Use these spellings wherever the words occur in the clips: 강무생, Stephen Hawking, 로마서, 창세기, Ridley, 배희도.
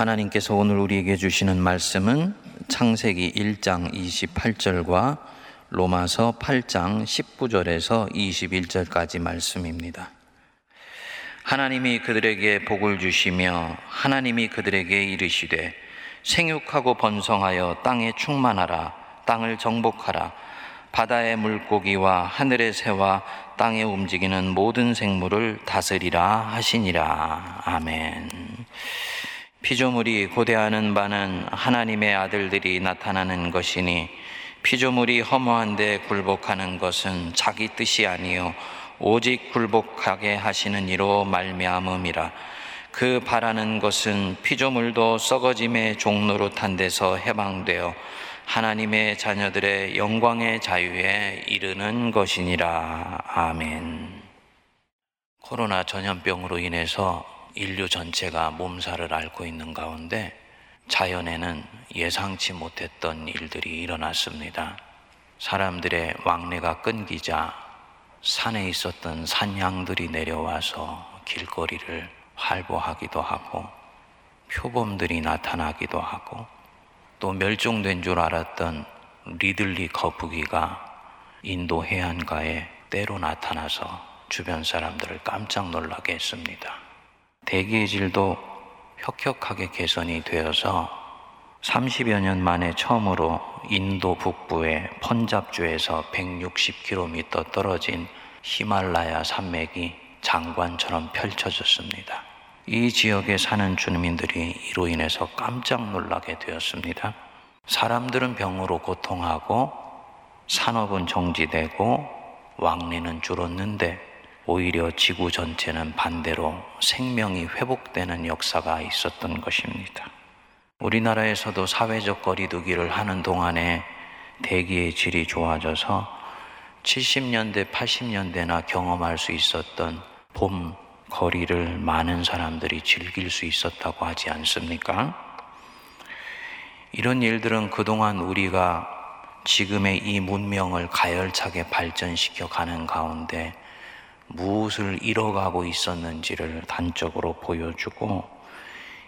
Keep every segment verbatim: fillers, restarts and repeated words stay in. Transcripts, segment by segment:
하나님께서 오늘 우리에게 주시는 말씀은 창세기 일 장 이십팔 절과 로마서 팔 장 십구 절에서 이십일 절까지 말씀입니다. 하나님이 그들에게 복을 주시며 하나님이 그들에게 이르시되 생육하고 번성하여 땅에 충만하라, 땅을 정복하라, 바다의 물고기와 하늘의 새와 땅에 움직이는 모든 생물을 다스리라 하시니라. 아멘. 피조물이 고대하는 바는 하나님의 아들들이 나타나는 것이니 피조물이 허무한 데 굴복하는 것은 자기 뜻이 아니요 오직 굴복하게 하시는 이로 말미암음이라. 그 바라는 것은 피조물도 썩어짐의 종로로 탄 데서 해방되어 하나님의 자녀들의 영광의 자유에 이르는 것이니라. 아멘. 코로나 전염병으로 인해서 인류 전체가 몸살을 앓고 있는 가운데 자연에는 예상치 못했던 일들이 일어났습니다. 사람들의 왕래가 끊기자 산에 있었던 산양들이 내려와서 길거리를 활보하기도 하고 표범들이 나타나기도 하고 또 멸종된 줄 알았던 리들리 거북이가 인도 해안가에 때로 나타나서 주변 사람들을 깜짝 놀라게 했습니다. 대기의 질도 혁혁하게 개선이 되어서 삼십여 년 만에 처음으로 인도 북부의 펀잡주에서 백육십 킬로미터 떨어진 히말라야 산맥이 장관처럼 펼쳐졌습니다. 이 지역에 사는 주민들이 이로 인해서 깜짝 놀라게 되었습니다. 사람들은 병으로 고통하고 산업은 정지되고 왕래는 줄었는데 오히려 지구 전체는 반대로 생명이 회복되는 역사가 있었던 것입니다. 우리나라에서도 사회적 거리두기를 하는 동안에 대기의 질이 좋아져서 칠십 년대, 팔십 년대나 경험할 수 있었던 봄 거리를 많은 사람들이 즐길 수 있었다고 하지 않습니까? 이런 일들은 그동안 우리가 지금의 이 문명을 가열차게 발전시켜 가는 가운데 무엇을 잃어가고 있었는지를 단적으로 보여주고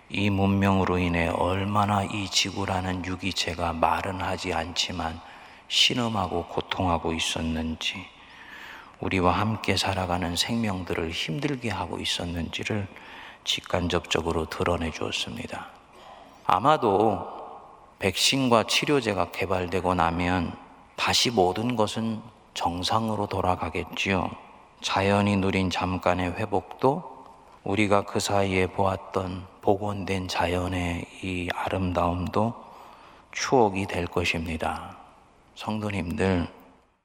이 문명으로 인해 얼마나 이 지구라는 유기체가 말은 하지 않지만 신음하고 고통하고 있었는지 우리와 함께 살아가는 생명들을 힘들게 하고 있었는지를 직간접적으로 드러내 주었습니다. 아마도 백신과 치료제가 개발되고 나면 다시 모든 것은 정상으로 돌아가겠지요. 자연이 누린 잠깐의 회복도 우리가 그 사이에 보았던 복원된 자연의 이 아름다움도 추억이 될 것입니다. 성도님들,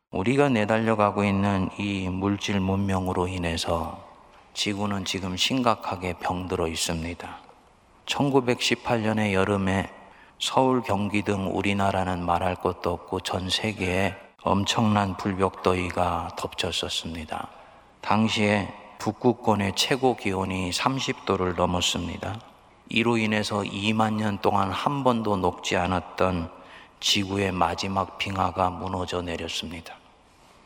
우리가 내달려가고 있는 이 물질 문명으로 인해서 지구는 지금 심각하게 병들어 있습니다. 천구백십팔 년의 여름에 서울, 경기 등 우리나라는 말할 것도 없고 전 세계에 엄청난 불벽더위가 덮쳤었습니다. 당시에 북극권의 최고 기온이 삼십 도를 넘었습니다. 이로 인해서 이만 년 동안 한 번도 녹지 않았던 지구의 마지막 빙하가 무너져 내렸습니다.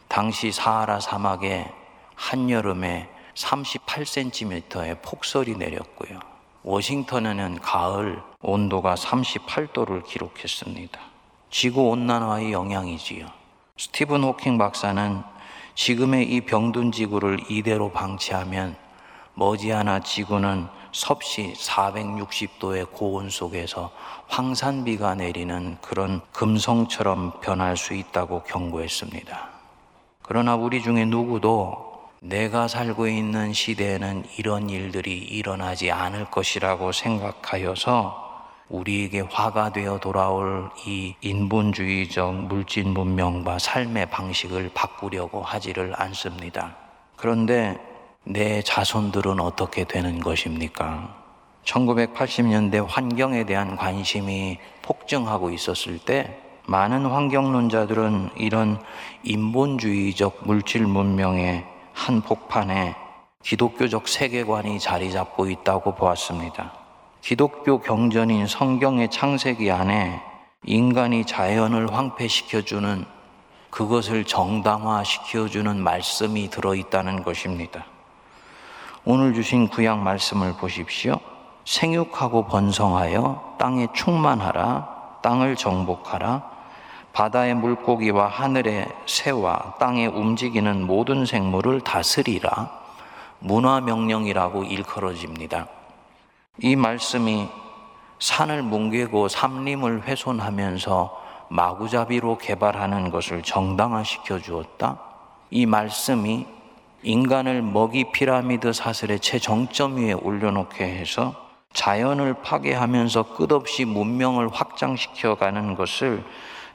당시 사하라 사막에 한여름에 삼십팔 센티미터의 폭설이 내렸고요. 워싱턴에는 가을 온도가 삼십팔 도를 기록했습니다. 지구온난화의 영향이지요. 스티븐 호킹 박사는 지금의 이 병든 지구를 이대로 방치하면 머지않아 지구는 섭씨 사백육십 도의 고온 속에서 황산비가 내리는 그런 금성처럼 변할 수 있다고 경고했습니다. 그러나 우리 중에 누구도 내가 살고 있는 시대에는 이런 일들이 일어나지 않을 것이라고 생각하여서 우리에게 화가 되어 돌아올 이 인본주의적 물질 문명과 삶의 방식을 바꾸려고 하지를 않습니다. 그런데 내 자손들은 어떻게 되는 것입니까? 천구백팔십 년대 환경에 대한 관심이 폭증하고 있었을 때 많은 환경론자들은 이런 인본주의적 물질 문명의 한복판에 기독교적 세계관이 자리 잡고 있다고 보았습니다. 기독교 경전인 성경의 창세기 안에 인간이 자연을 황폐시켜주는, 그것을 정당화시켜주는 말씀이 들어있다는 것입니다. 오늘 주신 구약 말씀을 보십시오. 생육하고 번성하여 땅에 충만하라, 땅을 정복하라, 바다의 물고기와 하늘의 새와 땅에 움직이는 모든 생물을 다스리라, 문화명령이라고 일컬어집니다. 이 말씀이 산을 뭉개고 삼림을 훼손하면서 마구잡이로 개발하는 것을 정당화시켜 주었다. 이 말씀이 인간을 먹이 피라미드 사슬의 최정점 위에 올려놓게 해서 자연을 파괴하면서 끝없이 문명을 확장시켜가는 것을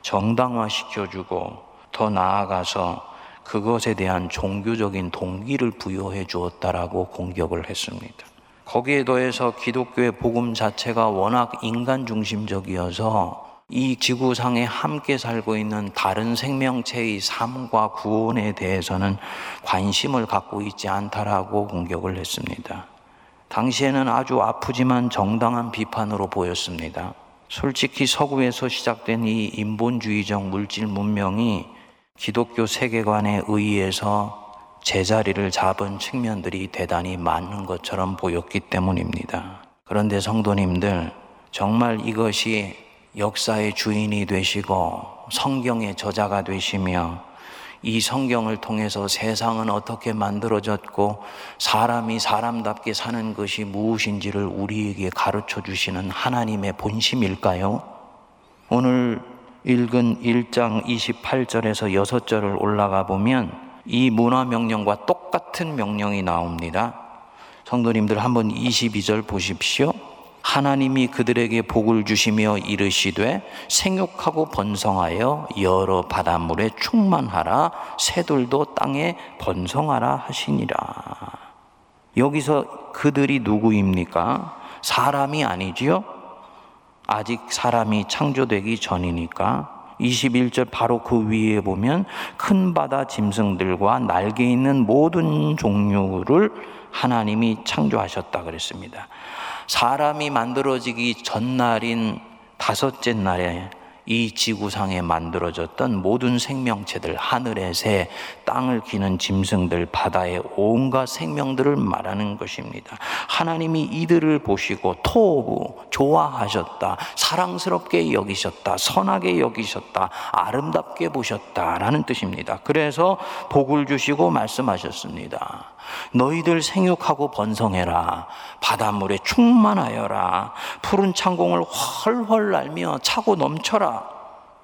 정당화시켜주고, 더 나아가서 그것에 대한 종교적인 동기를 부여해 주었다라고 공격을 했습니다. 거기에 더해서 기독교의 복음 자체가 워낙 인간 중심적이어서 이 지구상에 함께 살고 있는 다른 생명체의 삶과 구원에 대해서는 관심을 갖고 있지 않다라고 공격을 했습니다. 당시에는 아주 아프지만 정당한 비판으로 보였습니다. 솔직히 서구에서 시작된 이 인본주의적 물질 문명이 기독교 세계관에 의해서 제자리를 잡은 측면들이 대단히 많은 것처럼 보였기 때문입니다. 그런데 성도님들, 정말 이것이 역사의 주인이 되시고 성경의 저자가 되시며, 이 성경을 통해서 세상은 어떻게 만들어졌고 사람이 사람답게 사는 것이 무엇인지를 우리에게 가르쳐 주시는 하나님의 본심일까요? 오늘 읽은 일 장 이십팔 절에서 육 절을 올라가 보면 이 문화명령과 똑같은 명령이 나옵니다. 성도님들 한번 이십이 절 보십시오. 하나님이 그들에게 복을 주시며 이르시되 생육하고 번성하여 여러 바닷물에 충만하라, 새들도 땅에 번성하라 하시니라. 여기서 그들이 누구입니까? 사람이 아니지요? 아직 사람이 창조되기 전이니까. 이십일 절 바로 그 위에 보면 큰 바다 짐승들과 날개 있는 모든 종류를 하나님이 창조하셨다 그랬습니다. 사람이 만들어지기 전날인 다섯째 날에 이 지구상에 만들어졌던 모든 생명체들, 하늘의 새, 땅을 기는 짐승들, 바다의 온갖 생명들을 말하는 것입니다. 하나님이 이들을 보시고 토부, 좋아하셨다, 사랑스럽게 여기셨다, 선하게 여기셨다, 아름답게 보셨다라는 뜻입니다. 그래서 복을 주시고 말씀하셨습니다. 너희들 생육하고 번성해라, 바닷물에 충만하여라, 푸른 창공을 훨훨 날며 차고 넘쳐라,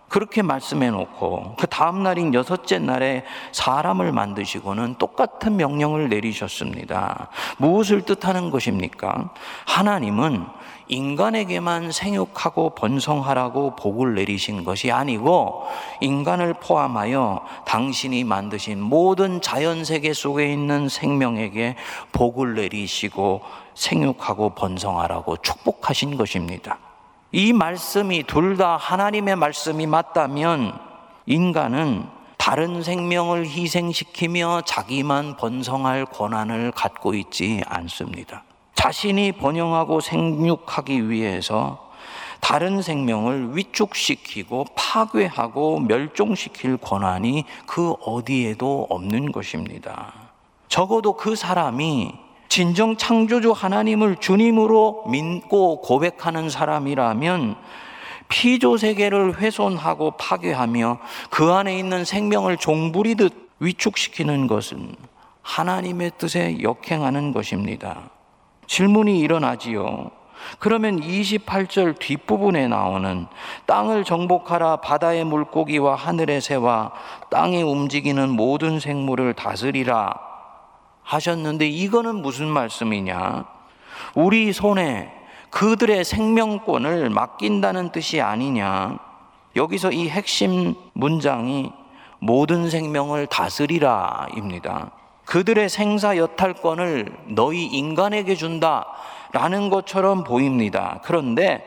그렇게 말씀해 놓고 그 다음 날인 여섯째 날에 사람을 만드시고는 똑같은 명령을 내리셨습니다. 무엇을 뜻하는 것입니까? 하나님은 인간에게만 생육하고 번성하라고 복을 내리신 것이 아니고, 인간을 포함하여 당신이 만드신 모든 자연세계 속에 있는 생명에게 복을 내리시고 생육하고 번성하라고 축복하신 것입니다. 이 말씀이 둘 다 하나님의 말씀이 맞다면, 인간은 다른 생명을 희생시키며 자기만 번성할 권한을 갖고 있지 않습니다. 자신이 번영하고 생육하기 위해서 다른 생명을 위축시키고 파괴하고 멸종시킬 권한이 그 어디에도 없는 것입니다. 적어도 그 사람이 진정 창조주 하나님을 주님으로 믿고 고백하는 사람이라면 피조세계를 훼손하고 파괴하며 그 안에 있는 생명을 종부리듯 위축시키는 것은 하나님의 뜻에 역행하는 것입니다. 질문이 일어나지요. 그러면 이십팔 절 뒷부분에 나오는 땅을 정복하라, 바다의 물고기와 하늘의 새와 땅에 움직이는 모든 생물을 다스리라 하셨는데, 이거는 무슨 말씀이냐? 우리 손에 그들의 생명권을 맡긴다는 뜻이 아니냐? 여기서 이 핵심 문장이 모든 생명을 다스리라 입니다. 그들의 생사 여탈권을 너희 인간에게 준다라는 것처럼 보입니다. 그런데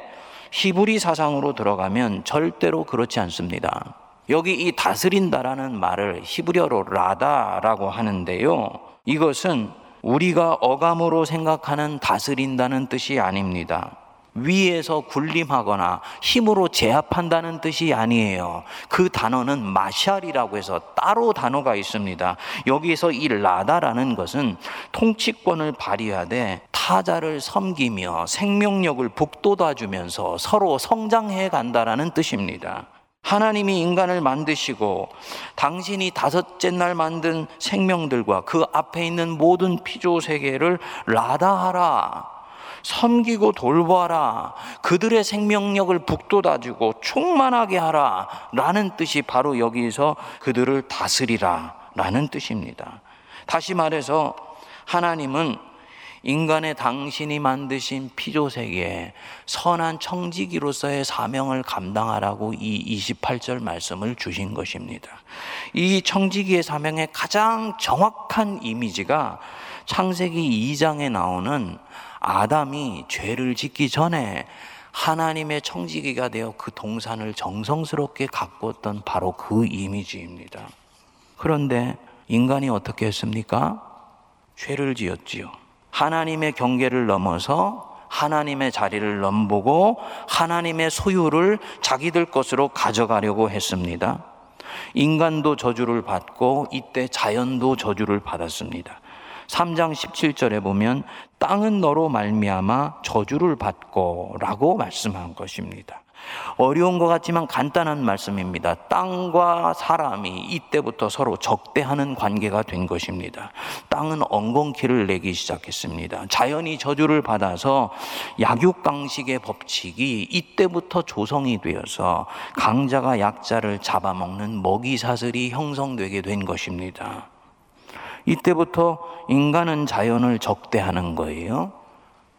히브리 사상으로 들어가면 절대로 그렇지 않습니다. 여기 이 다스린다라는 말을 히브리어로 라다라고 하는데요, 이것은 우리가 어감으로 생각하는 다스린다는 뜻이 아닙니다. 위에서 군림하거나 힘으로 제압한다는 뜻이 아니에요. 그 단어는 마샬이라고 해서 따로 단어가 있습니다. 여기에서 이 라다라는 것은 통치권을 발휘하되 타자를 섬기며 생명력을 북돋아주면서 서로 성장해 간다라는 뜻입니다. 하나님이 인간을 만드시고 당신이 다섯째 날 만든 생명들과 그 앞에 있는 모든 피조세계를 라다하라, 섬기고 돌봐라, 그들의 생명력을 북돋아주고 충만하게 하라 라는 뜻이 바로 여기서 그들을 다스리라 라는 뜻입니다. 다시 말해서 하나님은 인간의 당신이 만드신 피조세계에 선한 청지기로서의 사명을 감당하라고 이 이십팔 절 말씀을 주신 것입니다. 이 청지기의 사명의 가장 정확한 이미지가 창세기 이 장에 나오는 아담이 죄를 짓기 전에 하나님의 청지기가 되어 그 동산을 정성스럽게 가꾸었던 바로 그 이미지입니다. 그런데 인간이 어떻게 했습니까? 죄를 지었지요. 하나님의 경계를 넘어서 하나님의 자리를 넘보고 하나님의 소유를 자기들 것으로 가져가려고 했습니다. 인간도 저주를 받고 이때 자연도 저주를 받았습니다. 삼 장 십칠 절에 보면 땅은 너로 말미암아 저주를 받고 라고 말씀한 것입니다. 어려운 것 같지만 간단한 말씀입니다. 땅과 사람이 이때부터 서로 적대하는 관계가 된 것입니다. 땅은 엉겅퀴를 내기 시작했습니다. 자연이 저주를 받아서 약육강식의 법칙이 이때부터 조성이 되어서 강자가 약자를 잡아먹는 먹이사슬이 형성되게 된 것입니다. 이때부터 인간은 자연을 적대하는 거예요.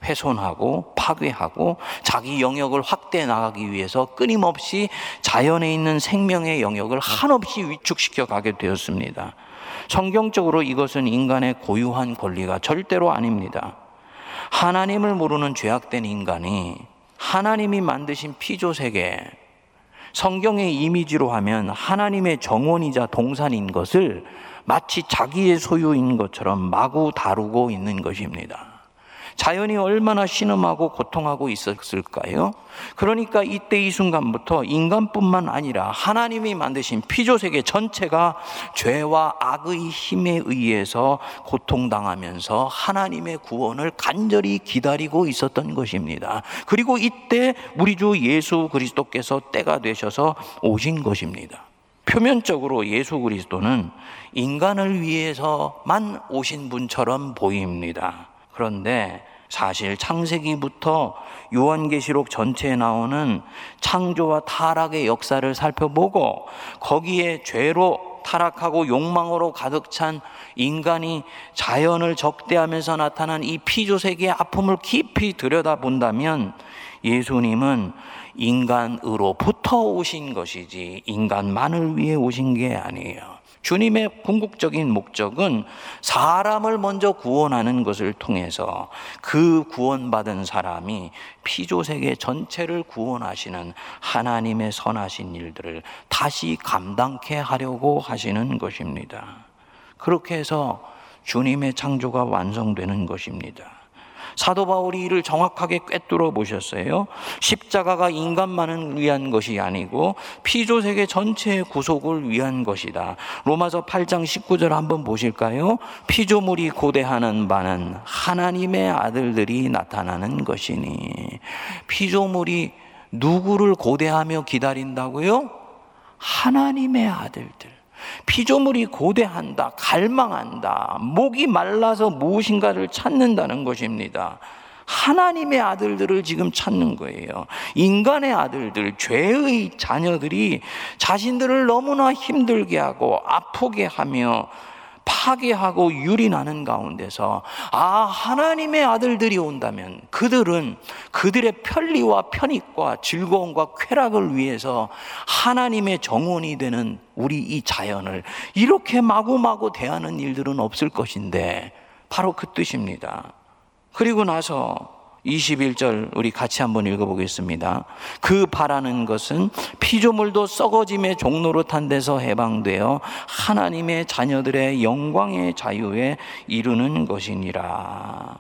훼손하고 파괴하고 자기 영역을 확대해 나가기 위해서 끊임없이 자연에 있는 생명의 영역을 한없이 위축시켜 가게 되었습니다. 성경적으로 이것은 인간의 고유한 권리가 절대로 아닙니다. 하나님을 모르는 죄악된 인간이 하나님이 만드신 피조세계, 성경의 이미지로 하면 하나님의 정원이자 동산인 것을 마치 자기의 소유인 것처럼 마구 다루고 있는 것입니다. 자연이 얼마나 신음하고 고통하고 있었을까요? 그러니까 이때 이 순간부터 인간뿐만 아니라 하나님이 만드신 피조세계 전체가 죄와 악의 힘에 의해서 고통당하면서 하나님의 구원을 간절히 기다리고 있었던 것입니다. 그리고 이때 우리 주 예수 그리스도께서 때가 되셔서 오신 것입니다. 표면적으로 예수 그리스도는 인간을 위해서만 오신 분처럼 보입니다. 그런데 사실 창세기부터 요한계시록 전체에 나오는 창조와 타락의 역사를 살펴보고 거기에 죄로 타락하고 욕망으로 가득 찬 인간이 자연을 적대하면서 나타난 이 피조세계의 아픔을 깊이 들여다본다면 예수님은 인간으로부터 오신 것이지 인간만을 위해 오신 게 아니에요. 주님의 궁극적인 목적은 사람을 먼저 구원하는 것을 통해서 그 구원받은 사람이 피조세계 전체를 구원하시는 하나님의 선하신 일들을 다시 감당케 하려고 하시는 것입니다. 그렇게 해서 주님의 창조가 완성되는 것입니다. 사도 바울이 이를 정확하게 꿰뚫어 보셨어요. 십자가가 인간만을 위한 것이 아니고 피조세계 전체의 구속을 위한 것이다. 로마서 팔 장 십구 절 한번 보실까요? 피조물이 고대하는 바는 하나님의 아들들이 나타나는 것이니. 피조물이 누구를 고대하며 기다린다고요? 하나님의 아들들. 피조물이 고대한다, 갈망한다, 목이 말라서 무엇인가를 찾는다는 것입니다. 하나님의 아들들을 지금 찾는 거예요. 인간의 아들들, 죄의 자녀들이 자신들을 너무나 힘들게 하고 아프게 하며 파괴하고 유린하는 가운데서 아, 하나님의 아들들이 온다면 그들은 그들의 편리와 편익과 즐거움과 쾌락을 위해서 하나님의 정원이 되는 우리 이 자연을 이렇게 마구마구 대하는 일들은 없을 것인데 바로 그 뜻입니다. 그리고 나서 이십일 절 우리 같이 한번 읽어보겠습니다. 그 바라는 것은 피조물도 썩어짐의 종노릇한 데서 해방되어 하나님의 자녀들의 영광의 자유에 이르는 것이니라.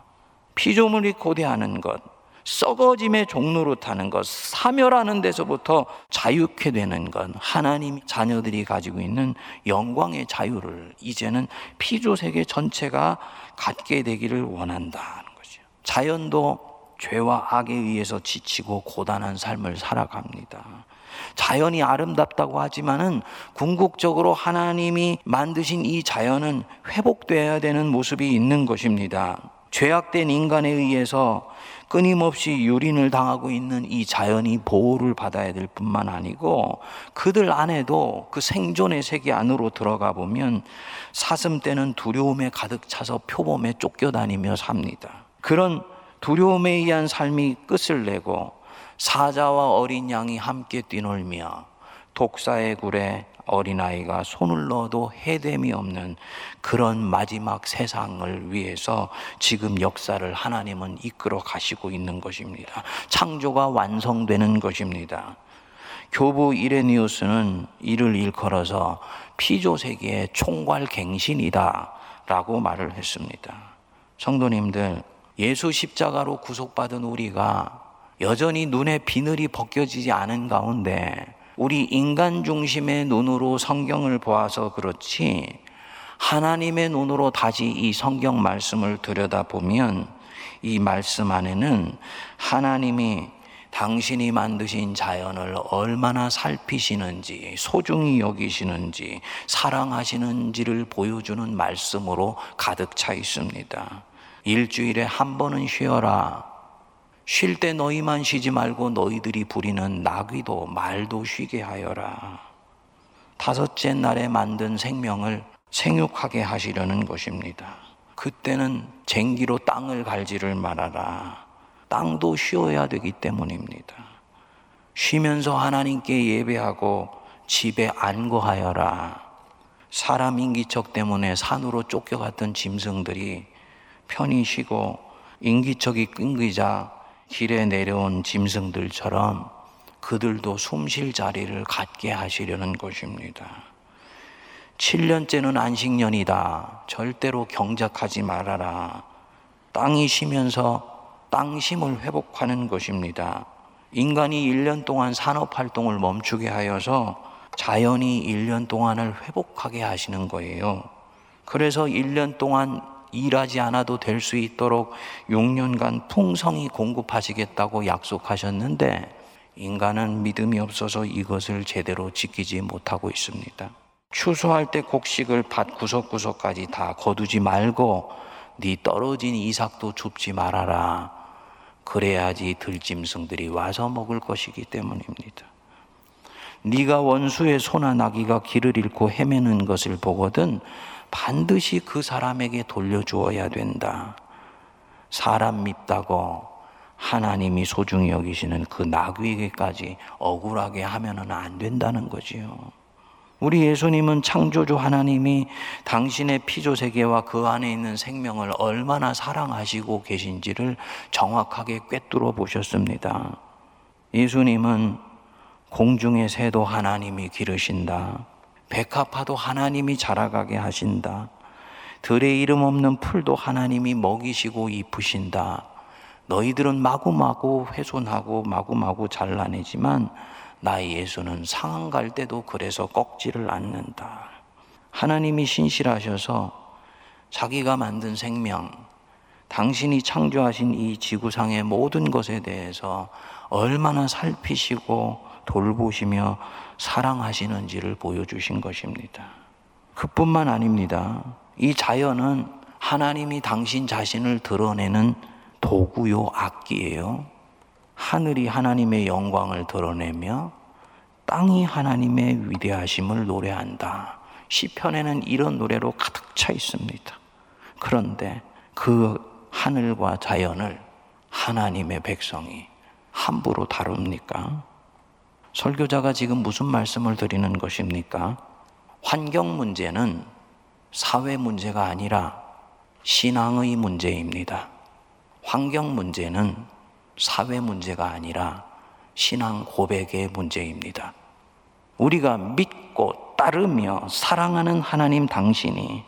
피조물이 고대하는 것, 썩어짐의 종로로 타는 것, 사멸하는 데서부터 자유케 되는 것, 하나님 자녀들이 가지고 있는 영광의 자유를 이제는 피조세계 전체가 갖게 되기를 원한다는 거죠. 자연도 죄와 악에 의해서 지치고 고단한 삶을 살아갑니다. 자연이 아름답다고 하지만은 궁극적으로 하나님이 만드신 이 자연은 회복되어야 되는 모습이 있는 것입니다. 죄악된 인간에 의해서 끊임없이 유린을 당하고 있는 이 자연이 보호를 받아야 될 뿐만 아니고 그들 안에도 그 생존의 세계 안으로 들어가 보면 사슴 떼는 두려움에 가득 차서 표범에 쫓겨다니며 삽니다. 그런 두려움에 의한 삶이 끝을 내고 사자와 어린 양이 함께 뛰놀며 독사의 굴에 어린아이가 손을 넣어도 해됨이 없는 그런 마지막 세상을 위해서 지금 역사를 하나님은 이끌어 가시고 있는 것입니다. 창조가 완성되는 것입니다. 교부 이레니우스는 이를 일컬어서 피조세계의 총괄갱신이다 라고 말을 했습니다. 성도님들, 예수 십자가로 구속받은 우리가 여전히 눈의 비늘이 벗겨지지 않은 가운데 우리 인간 중심의 눈으로 성경을 보아서 그렇지 하나님의 눈으로 다시 이 성경 말씀을 들여다보면 이 말씀 안에는 하나님이 당신이 만드신 자연을 얼마나 살피시는지, 소중히 여기시는지, 사랑하시는지를 보여주는 말씀으로 가득 차 있습니다. 일주일에 한 번은 쉬어라. 쉴 때 너희만 쉬지 말고 너희들이 부리는 나귀도 말도 쉬게 하여라. 다섯째 날에 만든 생명을 생육하게 하시려는 것입니다. 그때는 쟁기로 땅을 갈지를 말아라. 땅도 쉬어야 되기 때문입니다. 쉬면서 하나님께 예배하고 집에 안거하여라. 사람 인기척 때문에 산으로 쫓겨갔던 짐승들이 편히 쉬고 인기척이 끊기자 길에 내려온 짐승들처럼 그들도 숨 쉴 자리를 갖게 하시려는 것입니다. 칠 년째는 안식년이다. 절대로 경작하지 말아라. 땅이 쉬면서 땅 쉼을 회복하는 것입니다. 인간이 일 년 동안 산업활동을 멈추게 하여서 자연이 일 년 동안을 회복하게 하시는 거예요. 그래서 일 년 동안 일하지 않아도 될 수 있도록 육 년간 풍성히 공급하시겠다고 약속하셨는데 인간은 믿음이 없어서 이것을 제대로 지키지 못하고 있습니다. 추수할 때 곡식을 밭 구석구석까지 다 거두지 말고 네 떨어진 이삭도 줍지 말아라. 그래야지 들짐승들이 와서 먹을 것이기 때문입니다. 네가 원수의 소나 나귀가 길을 잃고 헤매는 것을 보거든 반드시 그 사람에게 돌려주어야 된다. 사람 밉다고 하나님이 소중히 여기시는 그 나귀에게까지 억울하게 하면은 안 된다는 거지요. 우리 예수님은 창조주 하나님이 당신의 피조세계와 그 안에 있는 생명을 얼마나 사랑하시고 계신지를 정확하게 꿰뚫어 보셨습니다. 예수님은 공중의 새도 하나님이 기르신다. 백합화도 하나님이 자라가게 하신다. 들에 이름 없는 풀도 하나님이 먹이시고 입으신다. 너희들은 마구마구 훼손하고 마구마구 잘라내지만 나 예수는 상한 갈 때도 그래서 꺾지를 않는다. 하나님이 신실하셔서 자기가 만든 생명, 당신이 창조하신 이 지구상의 모든 것에 대해서 얼마나 살피시고 돌보시며 사랑하시는지를 보여주신 것입니다. 그뿐만 아닙니다. 이 자연은 하나님이 당신 자신을 드러내는 도구요 악기예요. 하늘이 하나님의 영광을 드러내며 땅이 하나님의 위대하심을 노래한다. 시편에는 이런 노래로 가득 차 있습니다. 그런데 그 하늘과 자연을 하나님의 백성이 함부로 다룹니까? 설교자가 지금 무슨 말씀을 드리는 것입니까? 환경 문제는 사회 문제가 아니라 신앙의 문제입니다. 환경 문제는 사회 문제가 아니라 신앙 고백의 문제입니다. 우리가 믿고 따르며 사랑하는 하나님 당신이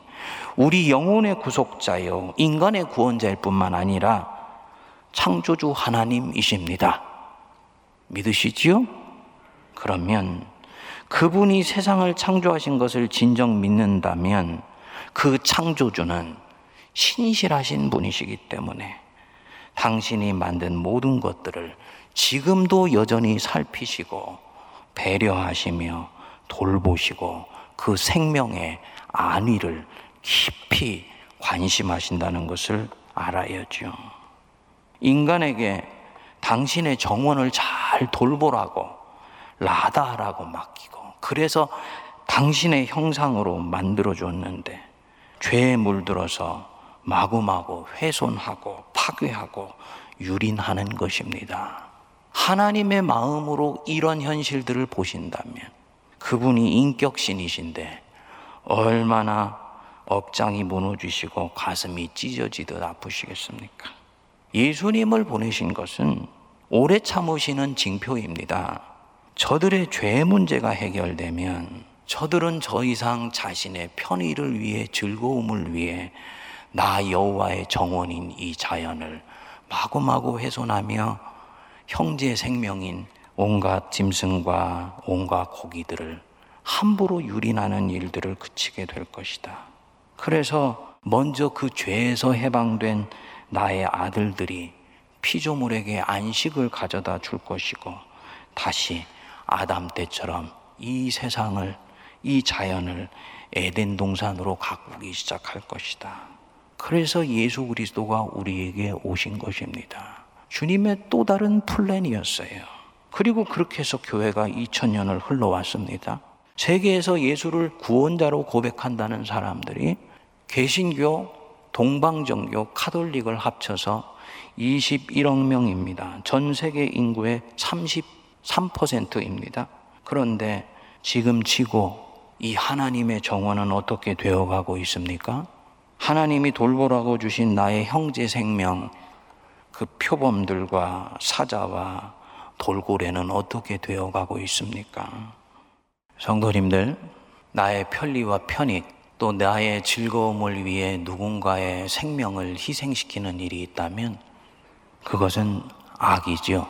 우리 영혼의 구속자요, 인간의 구원자일 뿐만 아니라 창조주 하나님이십니다. 믿으시지요? 그러면 그분이 세상을 창조하신 것을 진정 믿는다면 그 창조주는 신실하신 분이시기 때문에 당신이 만든 모든 것들을 지금도 여전히 살피시고 배려하시며 돌보시고 그 생명의 안위를 깊이 관심하신다는 것을 알아야죠. 인간에게 당신의 정원을 잘 돌보라고 라다라고 맡기고 그래서 당신의 형상으로 만들어줬는데 죄에 물들어서 마구마구 훼손하고 파괴하고 유린하는 것입니다. 하나님의 마음으로 이런 현실들을 보신다면 그분이 인격신이신데 얼마나 억장이 무너지시고 가슴이 찢어지듯 아프시겠습니까? 예수님을 보내신 것은 오래 참으시는 징표입니다. 저들의 죄 문제가 해결되면 저들은 저 이상 자신의 편의를 위해 즐거움을 위해 나 여호와의 정원인 이 자연을 마구마구 훼손하며 형제 생명인 온갖 짐승과 온갖 고기들을 함부로 유린하는 일들을 그치게 될 것이다. 그래서 먼저 그 죄에서 해방된 나의 아들들이 피조물에게 안식을 가져다 줄 것이고 다시 아담 때처럼 이 세상을, 이 자연을 에덴 동산으로 가꾸기 시작할 것이다. 그래서 예수 그리스도가 우리에게 오신 것입니다. 주님의 또 다른 플랜이었어요. 그리고 그렇게 해서 교회가 이천 년을 흘러왔습니다. 세계에서 예수를 구원자로 고백한다는 사람들이 개신교, 동방정교, 카톨릭을 합쳐서 이십일억 명입니다. 전 세계 인구의 삼십삼 퍼센트입니다. 그런데 지금 치고 이 하나님의 정원은 어떻게 되어가고 있습니까? 하나님이 돌보라고 주신 나의 형제 생명, 그 표범들과 사자와 돌고래는 어떻게 되어가고 있습니까? 성도님들, 나의 편리와 편익, 또 나의 즐거움을 위해 누군가의 생명을 희생시키는 일이 있다면 그것은 악이죠.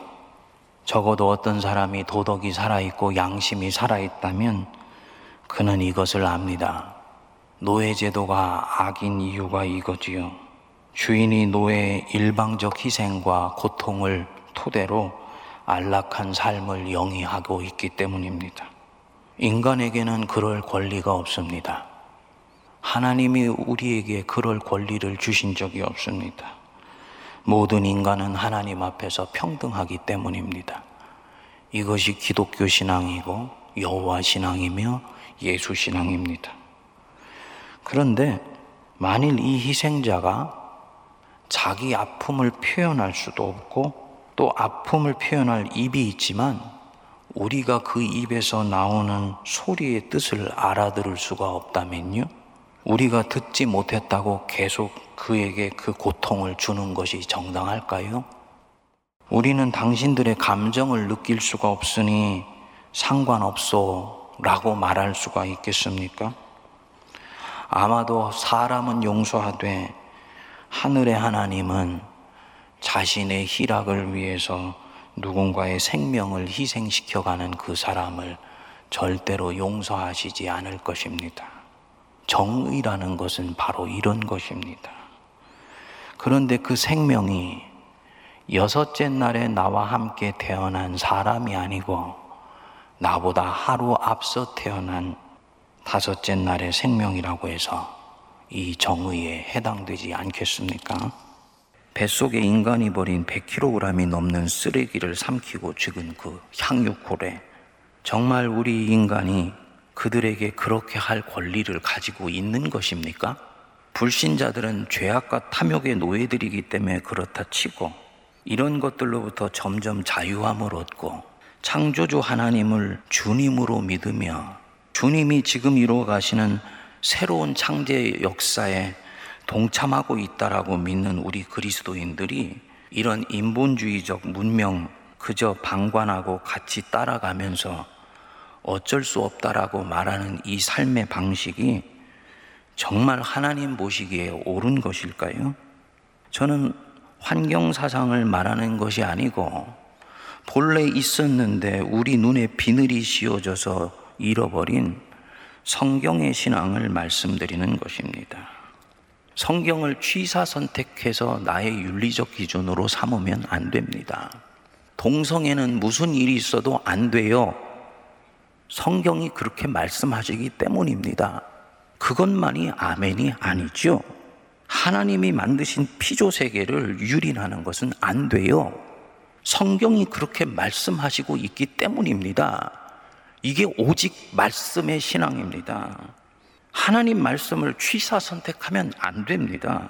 적어도 어떤 사람이 도덕이 살아있고 양심이 살아있다면 그는 이것을 압니다. 노예제도가 악인 이유가 이거지요. 주인이 노예의 일방적 희생과 고통을 토대로 안락한 삶을 영위하고 있기 때문입니다. 인간에게는 그럴 권리가 없습니다. 하나님이 우리에게 그럴 권리를 주신 적이 없습니다. 모든 인간은 하나님 앞에서 평등하기 때문입니다. 이것이 기독교 신앙이고 여호와 신앙이며 예수 신앙입니다. 그런데 만일 이 희생자가 자기 아픔을 표현할 수도 없고 또 아픔을 표현할 입이 있지만 우리가 그 입에서 나오는 소리의 뜻을 알아들을 수가 없다면요? 우리가 듣지 못했다고 계속 그에게 그 고통을 주는 것이 정당할까요? 우리는 당신들의 감정을 느낄 수가 없으니 상관없소 라고 말할 수가 있겠습니까? 아마도 사람은 용서하되 하늘의 하나님은 자신의 희락을 위해서 누군가의 생명을 희생시켜가는 그 사람을 절대로 용서하시지 않을 것입니다. 정의라는 것은 바로 이런 것입니다. 그런데 그 생명이 여섯째 날에 나와 함께 태어난 사람이 아니고 나보다 하루 앞서 태어난 다섯째 날의 생명이라고 해서 이 정의에 해당되지 않겠습니까? 뱃속에 인간이 버린 백 킬로그램이 넘는 쓰레기를 삼키고 죽은 그 향유고래, 정말 우리 인간이 그들에게 그렇게 할 권리를 가지고 있는 것입니까? 불신자들은 죄악과 탐욕의 노예들이기 때문에 그렇다 치고 이런 것들로부터 점점 자유함을 얻고 창조주 하나님을 주님으로 믿으며 주님이 지금 이루어 가시는 새로운 창제 역사에 동참하고 있다라고 믿는 우리 그리스도인들이 이런 인본주의적 문명 그저 방관하고 같이 따라가면서 어쩔 수 없다라고 말하는 이 삶의 방식이 정말 하나님 보시기에 옳은 것일까요? 저는 환경사상을 말하는 것이 아니고 본래 있었는데 우리 눈에 비늘이 씌워져서 잃어버린 성경의 신앙을 말씀드리는 것입니다. 성경을 취사선택해서 나의 윤리적 기준으로 삼으면 안 됩니다. 동성애는 무슨 일이 있어도 안 돼요. 성경이 그렇게 말씀하시기 때문입니다. 그것만이 아멘이 아니죠. 하나님이 만드신 피조세계를 유린하는 것은 안 돼요. 성경이 그렇게 말씀하시고 있기 때문입니다. 이게 오직 말씀의 신앙입니다. 하나님 말씀을 취사 선택하면 안 됩니다.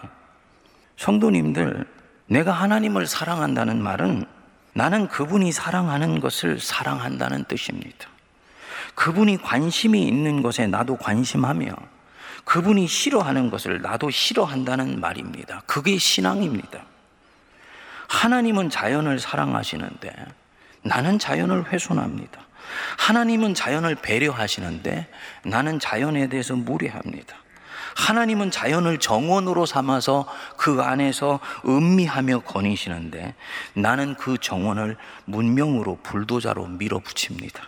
성도님들, 내가 하나님을 사랑한다는 말은 나는 그분이 사랑하는 것을 사랑한다는 뜻입니다. 그분이 관심이 있는 것에 나도 관심하며 그분이 싫어하는 것을 나도 싫어한다는 말입니다. 그게 신앙입니다. 하나님은 자연을 사랑하시는데 나는 자연을 훼손합니다. 하나님은 자연을 배려하시는데 나는 자연에 대해서 무례합니다. 하나님은 자연을 정원으로 삼아서 그 안에서 음미하며 거니시는데 나는 그 정원을 문명으로 불도자로 밀어붙입니다.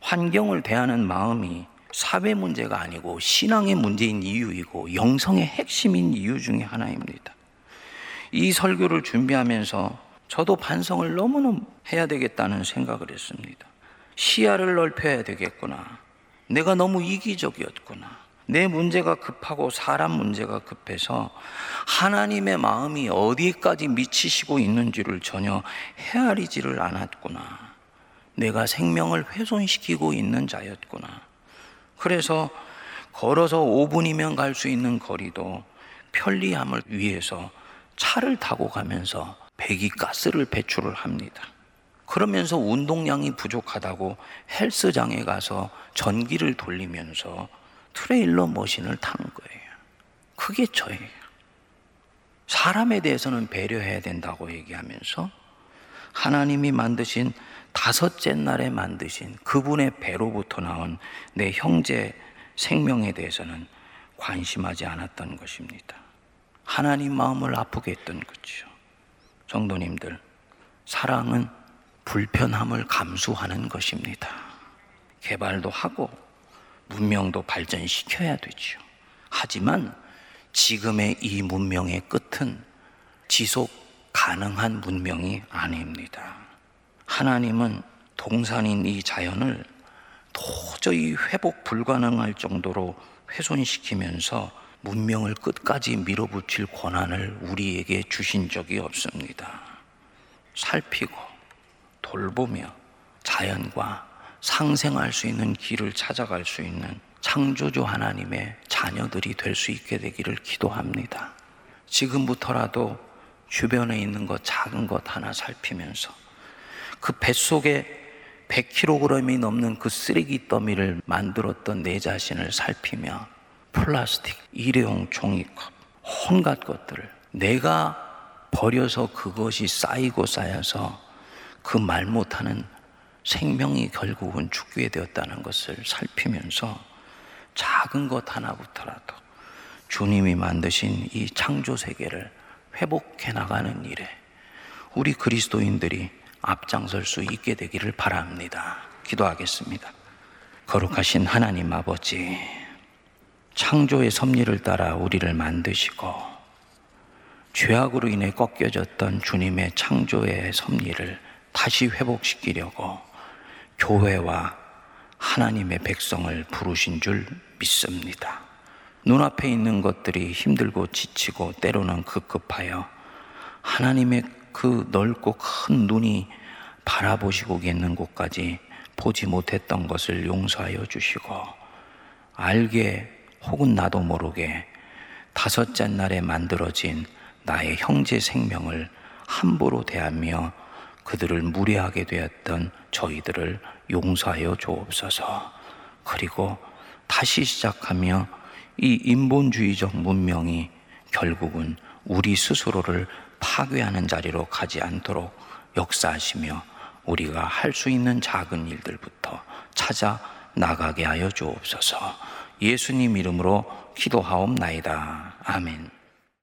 환경을 대하는 마음이 사회 문제가 아니고 신앙의 문제인 이유이고 영성의 핵심인 이유 중에 하나입니다. 이 설교를 준비하면서 저도 반성을 너무너무 해야 되겠다는 생각을 했습니다. 시야를 넓혀야 되겠구나. 내가 너무 이기적이었구나. 내 문제가 급하고 사람 문제가 급해서 하나님의 마음이 어디까지 미치시고 있는지를 전혀 헤아리지를 않았구나. 내가 생명을 훼손시키고 있는 자였구나. 그래서 걸어서 오 분이면 갈 수 있는 거리도 편리함을 위해서 차를 타고 가면서 배기가스를 배출을 합니다. 그러면서 운동량이 부족하다고 헬스장에 가서 전기를 돌리면서 트레일러 머신을 타는 거예요. 그게 저예요. 사람에 대해서는 배려해야 된다고 얘기하면서 하나님이 만드신 다섯째 날에 만드신 그분의 배로부터 나온 내 형제 생명에 대해서는 관심하지 않았던 것입니다. 하나님 마음을 아프게 했던 거죠. 성도님들, 사랑은 불편함을 감수하는 것입니다. 개발도 하고 문명도 발전시켜야 되죠. 하지만 지금의 이 문명의 끝은 지속 가능한 문명이 아닙니다. 하나님은 동산인 이 자연을 도저히 회복 불가능할 정도로 훼손시키면서 문명을 끝까지 밀어붙일 권한을 우리에게 주신 적이 없습니다. 살피고 돌보며 자연과 상생할 수 있는 길을 찾아갈 수 있는 창조주 하나님의 자녀들이 될 수 있게 되기를 기도합니다. 지금부터라도 주변에 있는 것 작은 것 하나 살피면서 그 뱃속에 백 킬로그램이 넘는 그 쓰레기 더미를 만들었던 내 자신을 살피며 플라스틱, 일회용 종이컵, 온갖 것들을 내가 버려서 그것이 쌓이고 쌓여서 그 말 못하는 생명이 결국은 죽게 되었다는 것을 살피면서 작은 것 하나부터라도 주님이 만드신 이 창조 세계를 회복해 나가는 일에 우리 그리스도인들이 앞장설 수 있게 되기를 바랍니다. 기도하겠습니다. 거룩하신 하나님 아버지, 창조의 섭리를 따라 우리를 만드시고 죄악으로 인해 꺾여졌던 주님의 창조의 섭리를 다시 회복시키려고 교회와 하나님의 백성을 부르신 줄 믿습니다. 눈앞에 있는 것들이 힘들고 지치고 때로는 급급하여 하나님의 그 넓고 큰 눈이 바라보시고 계는 곳까지 보지 못했던 것을 용서하여 주시고 알게 혹은 나도 모르게 다섯째 날에 만들어진 나의 형제 생명을 함부로 대하며 그들을 무례하게 되었던 저희들을 용서하여 주옵소서. 그리고 다시 시작하며 이 인본주의적 문명이 결국은 우리 스스로를 파괴하는 자리로 가지 않도록 역사하시며 우리가 할 수 있는 작은 일들부터 찾아 나가게 하여 주옵소서. 예수님 이름으로 기도하옵나이다. 아멘.